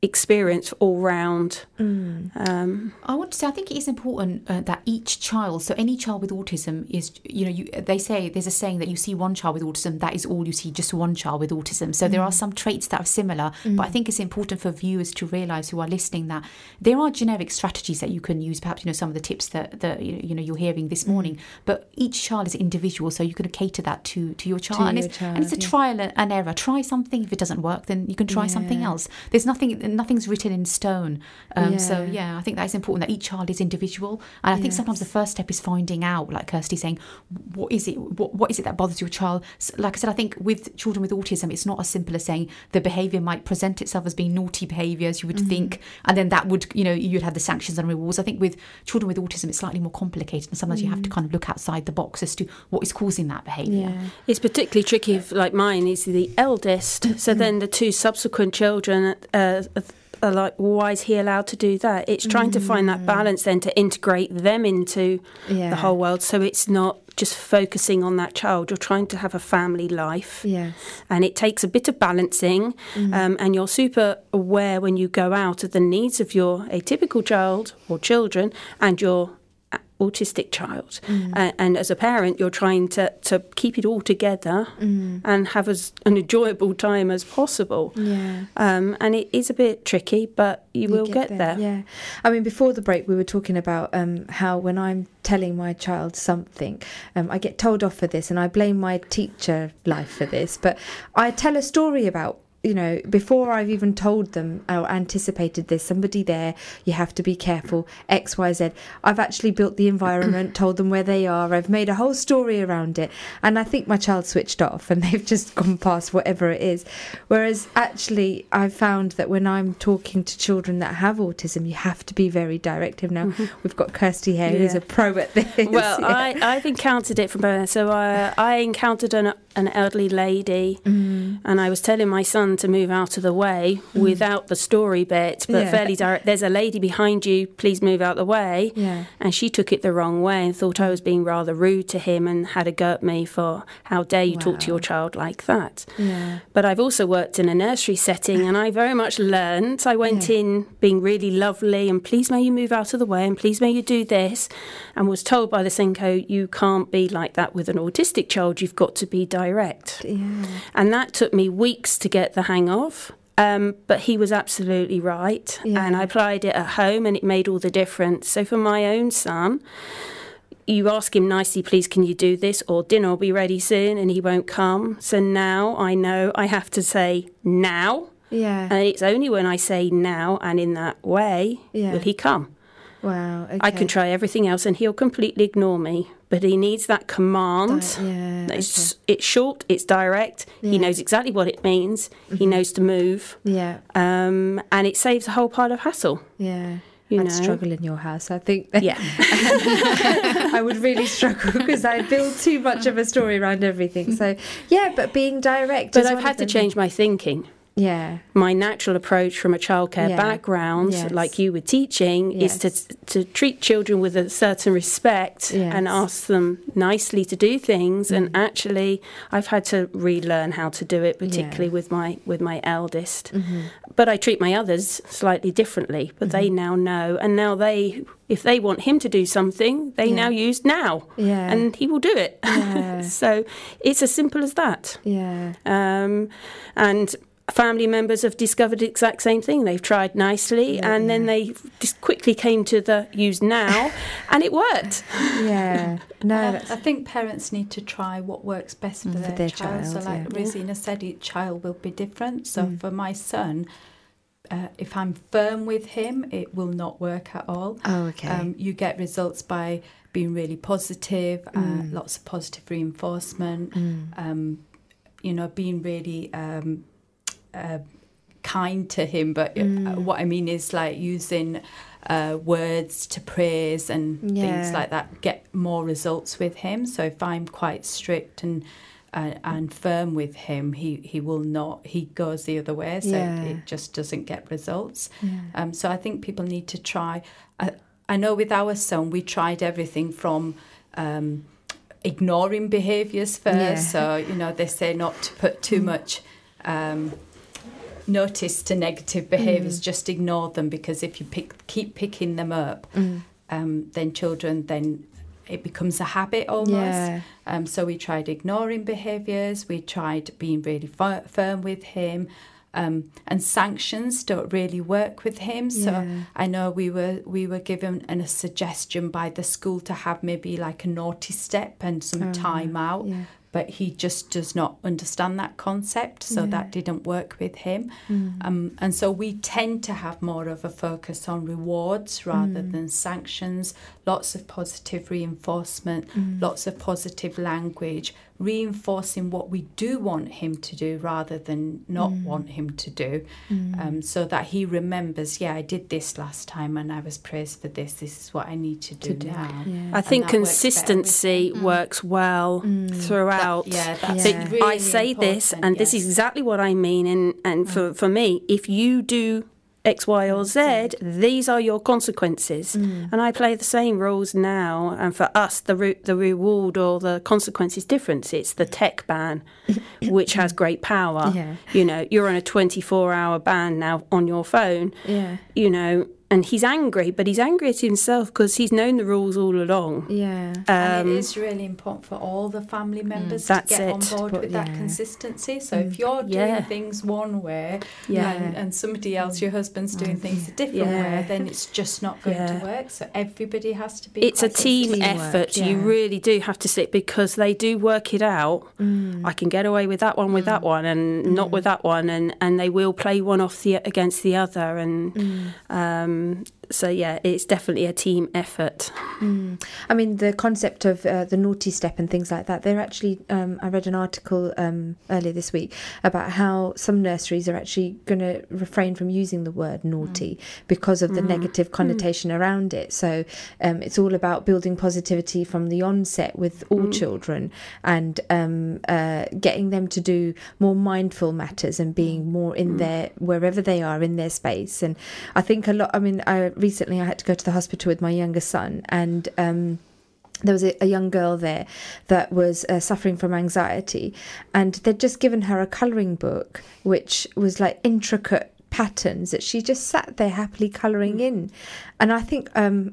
experience all round. Mm. Um, I want to say I think it is important uh, that each child, so any child with autism is, you know, you, they say there's a saying that you see one child with autism, that is all you see, just one child with autism. So mm. there are some traits that are similar, mm. but I think it's important for viewers to realise who are listening that there are generic strategies that you can use, perhaps, you know, some of the tips that, that you know, you're hearing this mm. morning, but each child is individual, so you can cater that to, to your child. To and, your it's, child and it's a yeah. trial and error. Try something. If it doesn't work, then you can try yeah. something else. There's nothing... nothing's written in stone. Um, yeah. So, yeah, I think that is important, that each child is individual. And I think yes. sometimes the first step is finding out, like Kirsty saying, what is it What, what is it that bothers your child? So, like I said, I think with children with autism, it's not as simple as saying the behaviour might present itself as being naughty behaviour, as you would mm-hmm. think, and then that would, you know, you'd have the sanctions and rewards. I think with children with autism, it's slightly more complicated, and sometimes mm-hmm. you have to kind of look outside the box as to what is causing that behaviour. Yeah. It's particularly tricky, if, like mine, is the eldest, so then the two subsequent children... Uh, are like, why is he allowed to do that? It's trying mm. to find that balance then to integrate them into yeah. the whole world, so it's not just focusing on that child. You're trying to have a family life, yes. and it takes a bit of balancing, mm. um, and you're super aware when you go out of the needs of your atypical child or children and your autistic child, mm. uh, and as a parent you're trying to, to keep it all together mm. and have as an enjoyable time as possible. Yeah. Um, and it is a bit tricky, but you, you will get, get there. there. Yeah. I mean, before the break we were talking about um, how when I'm telling my child something, um, I get told off for this, and I blame my teacher life for this, but I tell a story about you know, before I've even told them or anticipated there's somebody there, you have to be careful, X, Y, Z. I've actually built the environment, told them where they are. I've made a whole story around it. And I think my child switched off and they've just gone past whatever it is. Whereas actually I've found that when I'm talking to children that have autism, you have to be very directive. Now, mm-hmm. we've got Kirsty here, yeah. who's a pro at this. Well, yeah. I, I've encountered it from both. So I, I encountered an, an elderly lady mm. and I was telling my son to move out of the way mm. without the story bit, but yeah. fairly direct. There's a lady behind you, please move out the way. Yeah. And she took it the wrong way and thought I was being rather rude to him and had a go at me for how dare you wow. talk to your child like that. Yeah. But I've also worked in a nursery setting and I very much learned. I went yeah. in being really lovely and please may you move out of the way and please may you do this, and was told by the SENCO, you can't be like that with an autistic child, you've got to be direct. Yeah. And that took me weeks to get the hang of, um, but he was absolutely right. Yeah. And I applied it at home and it made all the difference. So for my own son, you ask him nicely, please can you do this, or dinner will be ready soon, and he won't come. So now I know I have to say now. Yeah. And it's only when I say now and in that way yeah. will he come. Wow. Okay. I can try everything else and he'll completely ignore me, but he needs that command. Di- yeah, it's, okay. it's short, it's direct, yeah. he knows exactly what it means, mm-hmm. he knows to move, yeah, um, and it saves a whole pile of hassle. Yeah. You I'd know. struggle in your house, I think. Yeah. I would really struggle because I build too much of a story around everything. So, yeah, but being direct. But I've had to change my thinking. Yeah. My natural approach from a childcare yeah. background, yes. like you were teaching, yes. is to to treat children with a certain respect yes. and ask them nicely to do things. Mm. And actually, I've had to relearn how to do it, particularly yeah. with my with my eldest. Mm-hmm. But I treat my others slightly differently. But mm-hmm. they now know, and now they, if they want him to do something, they yeah. now use now, yeah. and he will do it. Yeah. So it's as simple as that. Yeah. Um, and family members have discovered the exact same thing. They've tried nicely yeah, and yeah. then they just quickly came to the use now and it worked. Yeah. No, I, I think parents need to try what works best for, for their, their child. child. So like yeah. Rosina said, each child will be different. So mm. for my son, uh, if I'm firm with him, it will not work at all. Oh, okay. Um, you get results by being really positive, mm. uh, lots of positive reinforcement, mm. um, you know, being really... Um, Uh, kind to him, but mm. what I mean is like using uh, words to praise and yeah. things like that, get more results with him. So if I'm quite strict and uh, and firm with him, he, he will not, he goes the other way, so yeah. it, it just doesn't get results. Yeah. Um, so I think people need to try. I, I know with our son, we tried everything from... Um, ignoring behaviours first, yeah. so, you know, they say not to put too much... Um, notice to negative behaviours, mm. just ignore them, because if you pick, keep picking them up, mm. um, then children, then it becomes a habit almost. Yeah. Um, so we tried ignoring behaviours, we tried being really f- firm with him, um, and sanctions don't really work with him. So yeah. I know we were we were given an, a suggestion by the school to have maybe like a naughty step and some oh, time out. Yeah. But he just does not understand that concept, so yeah. that didn't work with him. Mm. Um, and so we tend to have more of a focus on rewards rather mm. than sanctions, lots of positive reinforcement, mm. lots of positive language, reinforcing what we do want him to do rather than not mm. want him to do, mm. um, so that he remembers, yeah, I did this last time and I was praised for this, this is what I need to do, to do. now. Yeah. I think consistency works, works well mm. throughout. That, yeah, that's yeah. really I say important, this, and yes. this is exactly what I mean. And, and for, mm. for me, if you do X, Y, or Z, mm. these are your consequences. Mm. And I play the same rules now. And for us, the re- the reward or the consequence is different. It's the tech ban, which has great power. Yeah. You know, you're on a twenty-four hour ban now on your phone. Yeah. You know. And he's angry, but he's angry at himself because he's known the rules all along. Yeah. Um, and it is really important for all the family members mm, to get it. on board but with yeah. that consistency. So mm. if you're doing yeah. things one way yeah. and, and somebody else, your husband's doing mm. things a different yeah. way, then it's just not going yeah. to work. So everybody has to be It's a team effort. Yeah. You really do have to sit because they do work it out. Mm. I can get away with that one, with mm. that one, and mm. not with that one. And, and they will play one off the against the other. And... Mm. Um, So, yeah, it's definitely a team effort. Mm. I mean, the concept of uh, the naughty step and things like that, they're actually, um, I read an article um, earlier this week about how some nurseries are actually going to refrain from using the word naughty mm. because of the mm. negative connotation mm. around it. So um, it's all about building positivity from the onset with all mm. children and um, uh, getting them to do more mindful matters and being more in mm. their, wherever they are, in their space. And I think a lot, I mean, I recently I had to go to the hospital with my younger son, and um there was a, a young girl there that was uh, suffering from anxiety, and they'd just given her a colouring book which was like intricate patterns that she just sat there happily colouring in. And I think um,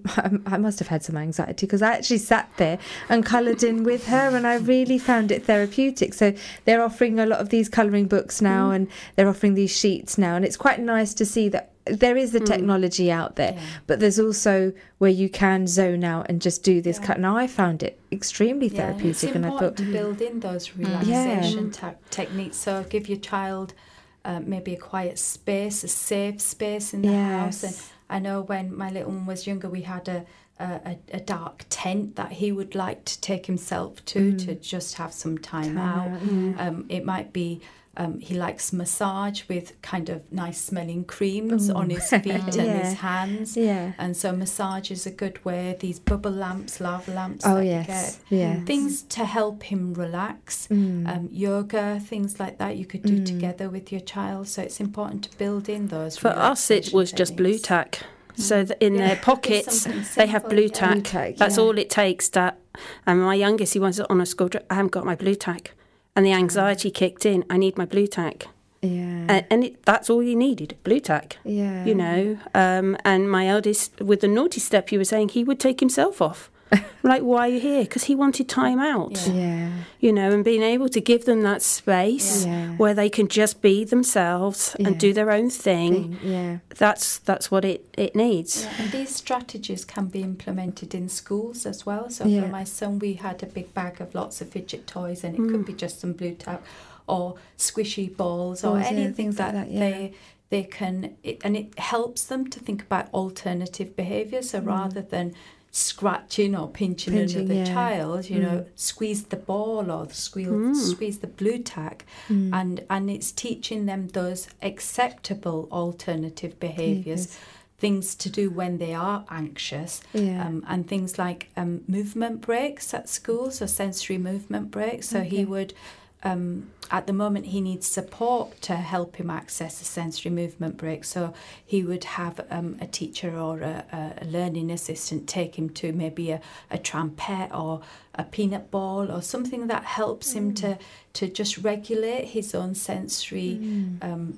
I must have had some anxiety because I actually sat there and coloured in with her, and I really found it therapeutic. So they're offering a lot of these colouring books now mm. and they're offering these sheets now, and it's quite nice to see that there is the technology mm. out there, yeah. but there's also where you can zone out and just do this yeah. cut. Now I found it extremely yeah. therapeutic, it's and I thought to build in those relaxation yeah. t- techniques. So give your child uh, maybe a quiet space, a safe space in the yes. house. And I know when my little one was younger, we had a a, a dark tent that he would like to take himself to mm. to just have some time, time out. out. Yeah. Um, it might be. Um, he likes massage with kind of nice smelling creams Ooh. on his feet and yeah. his hands. Yeah. And so massage is a good way. These bubble lamps, lava lamps. Oh, that yes. you get. Yes. Things to help him relax. Mm. Um, yoga, things like that you could do mm. together with your child. So it's important to build in those. For us, it was just blue tack. So that in yeah. their pockets, they have blue tack. Blue tack That's yeah. all it takes. That, and my youngest, he wants it on a school trip. I haven't got my blue tack. And the anxiety kicked in. I need my blue tack. Yeah. And, and it, that's all you needed, blue tack. Yeah. You know, um, and my eldest, with the naughty step, you were saying he would take himself off. Like, why are you here? Because he wanted time out. Yeah. yeah. You know, and being able to give them that space yeah. where they can just be themselves yeah. and do their own thing. thing. Yeah. That's that's what it, it needs. Yeah. And these strategies can be implemented in schools as well. So yeah. for my son, we had a big bag of lots of fidget toys, and it mm. could be just some blue tack or squishy balls or, or anything that, like that yeah. they... They can, it, and it helps them to think about alternative behaviour. So mm. rather than scratching or pinching, pinching another yeah. child, you mm. know, squeeze the ball or the squeal, mm. squeeze the blue tack, mm. and and it's teaching them those acceptable alternative behaviours. Yes. Things to do when they are anxious, yeah. um, and things like um, movement breaks at school, so sensory movement breaks. So okay. he would. Um, at the moment, he needs support to help him access a sensory movement break. So he would have um, a teacher or a, a learning assistant take him to maybe a, a trampette or a peanut ball or something that helps mm. him to, to just regulate his own sensory mm. um,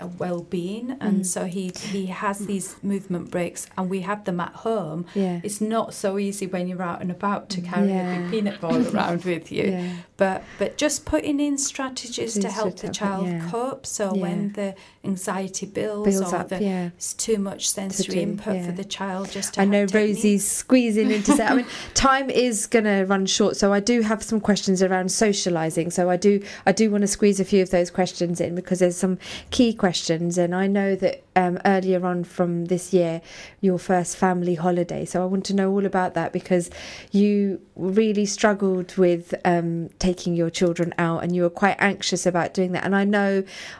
uh, well-being. And mm. so he, he has these movement breaks, and we have them at home. Yeah. It's not so easy when you're out and about to carry yeah. a big peanut ball around with you. Yeah. But, but just putting in strategies to help the child yeah. cope. So yeah. when the anxiety builds, builds or up, the, yeah. it's too much sensory to do, input yeah. for the child just to I know have Rosie's techniques. Squeezing into set. I mean, time is going to run short, so I do have some questions around socialising. So I do I do want to squeeze a few of those questions in because there's some key questions. And I know that um, earlier on from this year, your first family holiday. So I want to know all about that because you really struggled with um, taking your children out, and you were quite anxious about doing that. And I know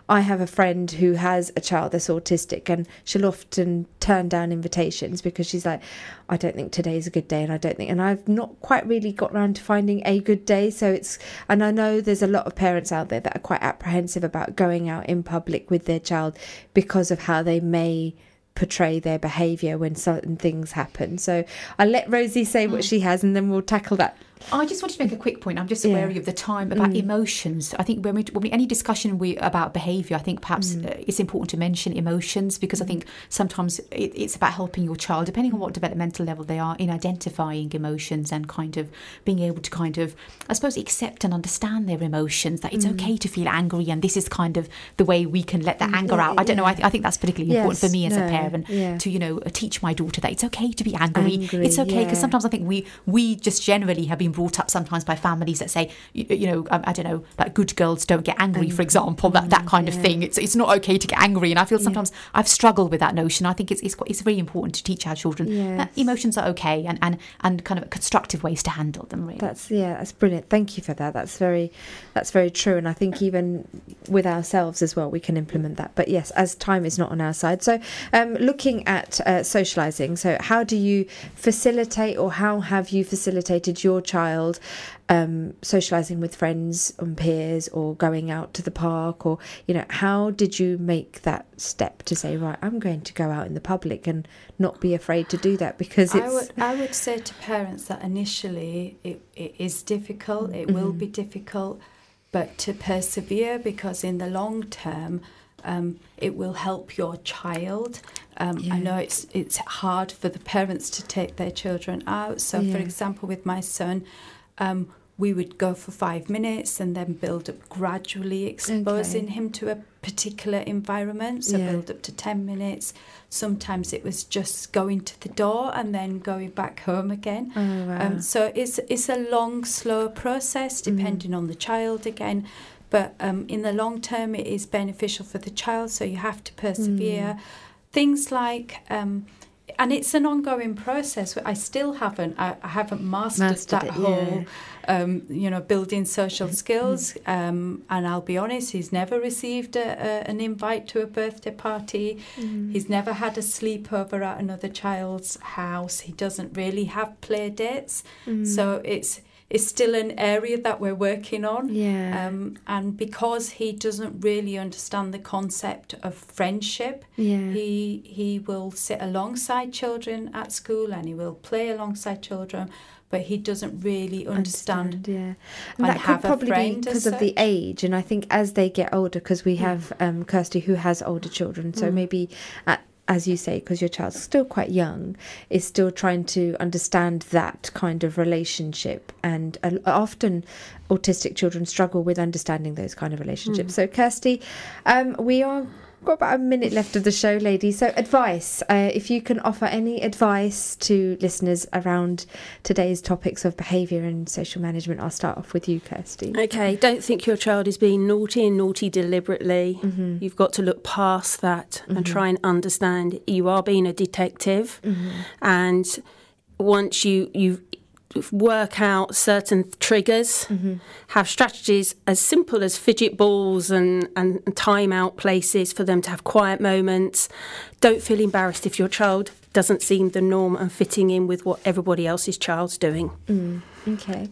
I have a friend who has a child that's autistic, and she'll often turn down invitations because she's like, I don't think today's a good day, and I don't think, and I've not quite really got around to finding a good day. So it's, and I know there's a lot of parents out there that are quite apprehensive about going out in public with their child because of how they may portray their behaviour when certain things happen. So I'll let Rosie say what she has, and then we'll tackle that I just wanted to make a quick point. I'm just yeah. wary of the time about mm. emotions. I think when we, when we any discussion we about behaviour, I think perhaps mm. it's important to mention emotions, because I think sometimes it, it's about helping your child, depending on what developmental level they are, in identifying emotions and kind of being able to kind of, I suppose, accept and understand their emotions, that it's mm. okay to feel angry, and this is kind of the way we can let that anger out. I don't yeah. know. I, th- I think that's particularly yes, important for me as no, a parent yeah. to, you know, teach my daughter that it's okay to be angry. angry it's okay, because yeah. sometimes I think we we just generally have been brought up sometimes by families that say, you, you know, um, I don't know, like good girls don't get angry, for example, that, that kind yeah. of thing. It's it's not okay to get angry. And I feel sometimes yeah. I've struggled with that notion. I think it's it's, quite, it's very important to teach our children yes. that emotions are okay, and, and, and kind of constructive ways to handle them, really. That's, yeah, that's brilliant. Thank you for that. That's very, that's very true. And I think even with ourselves as well, we can implement that. But yes, as time is not on our side. So um, looking at uh, socialising, so how do you facilitate, or how have you facilitated your child um, socialising with friends and peers, or going out to the park, or, you know, how did you make that step to say, right, I'm going to go out in the public and not be afraid to do that? Because it's... I would, I would say to parents that initially it, it is difficult, it mm-hmm. will be difficult, but to persevere, because in the long term, Um, it will help your child. Um, yeah. I know it's it's hard for the parents to take their children out. So, yeah. for example, with my son, um, we would go for five minutes and then build up gradually, exposing okay. him to a particular environment. So yeah. build up to ten minutes. Sometimes it was just going to the door and then going back home again. Oh, wow. um, so it's it's a long, slow process, depending mm. on the child again. But um, in the long term, it is beneficial for the child, so you have to persevere. Mm. Things like, um, and it's an ongoing process. I still haven't, I, I haven't mastered, mastered that it, whole, yeah. um, you know, building social skills. Um, and I'll be honest, he's never received a, a, an invite to a birthday party. Mm. He's never had a sleepover at another child's house. He doesn't really have play dates. Mm. So it's... is still an area that we're working on. Yeah. Um, and because he doesn't really understand the concept of friendship, yeah. he he will sit alongside children at school and he will play alongside children, but he doesn't really understand. understand yeah. And, and that could probably be because of the age. And I think as they get older, because we have um, Kirsty who has older children, so mm. maybe at as you say, because your child's still quite young, is still trying to understand that kind of relationship. And uh, often autistic children struggle with understanding those kind of relationships. Mm. So, Kirsty, um, we are... got about a minute left of the show, ladies. So advice, uh, if you can offer any advice to listeners around today's topics of behaviour and social management. I'll start off with you, Kirsty. Okay, don't think your child is being naughty and naughty deliberately. Mm-hmm. You've got to look past that mm-hmm. and try and understand you are being a detective, mm-hmm. and once you you work out certain triggers, mm-hmm. have strategies as simple as fidget balls and, and time out places for them to have quiet moments. Don't feel embarrassed if your child doesn't seem the norm and fitting in with what everybody else's child's doing. Mm. Okay.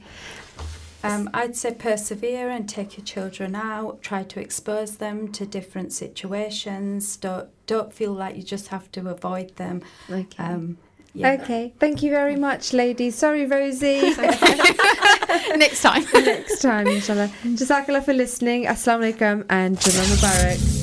Um, I'd say persevere and take your children out. Try to expose them to different situations. Don't, don't feel like you just have to avoid them. Okay. Um, Yeah. Okay, thank you very much, ladies. Sorry, Rosie. Next time. Next time, inshallah. Jazakallah for listening. Assalamu alaikum and Jazakallah Mubarak.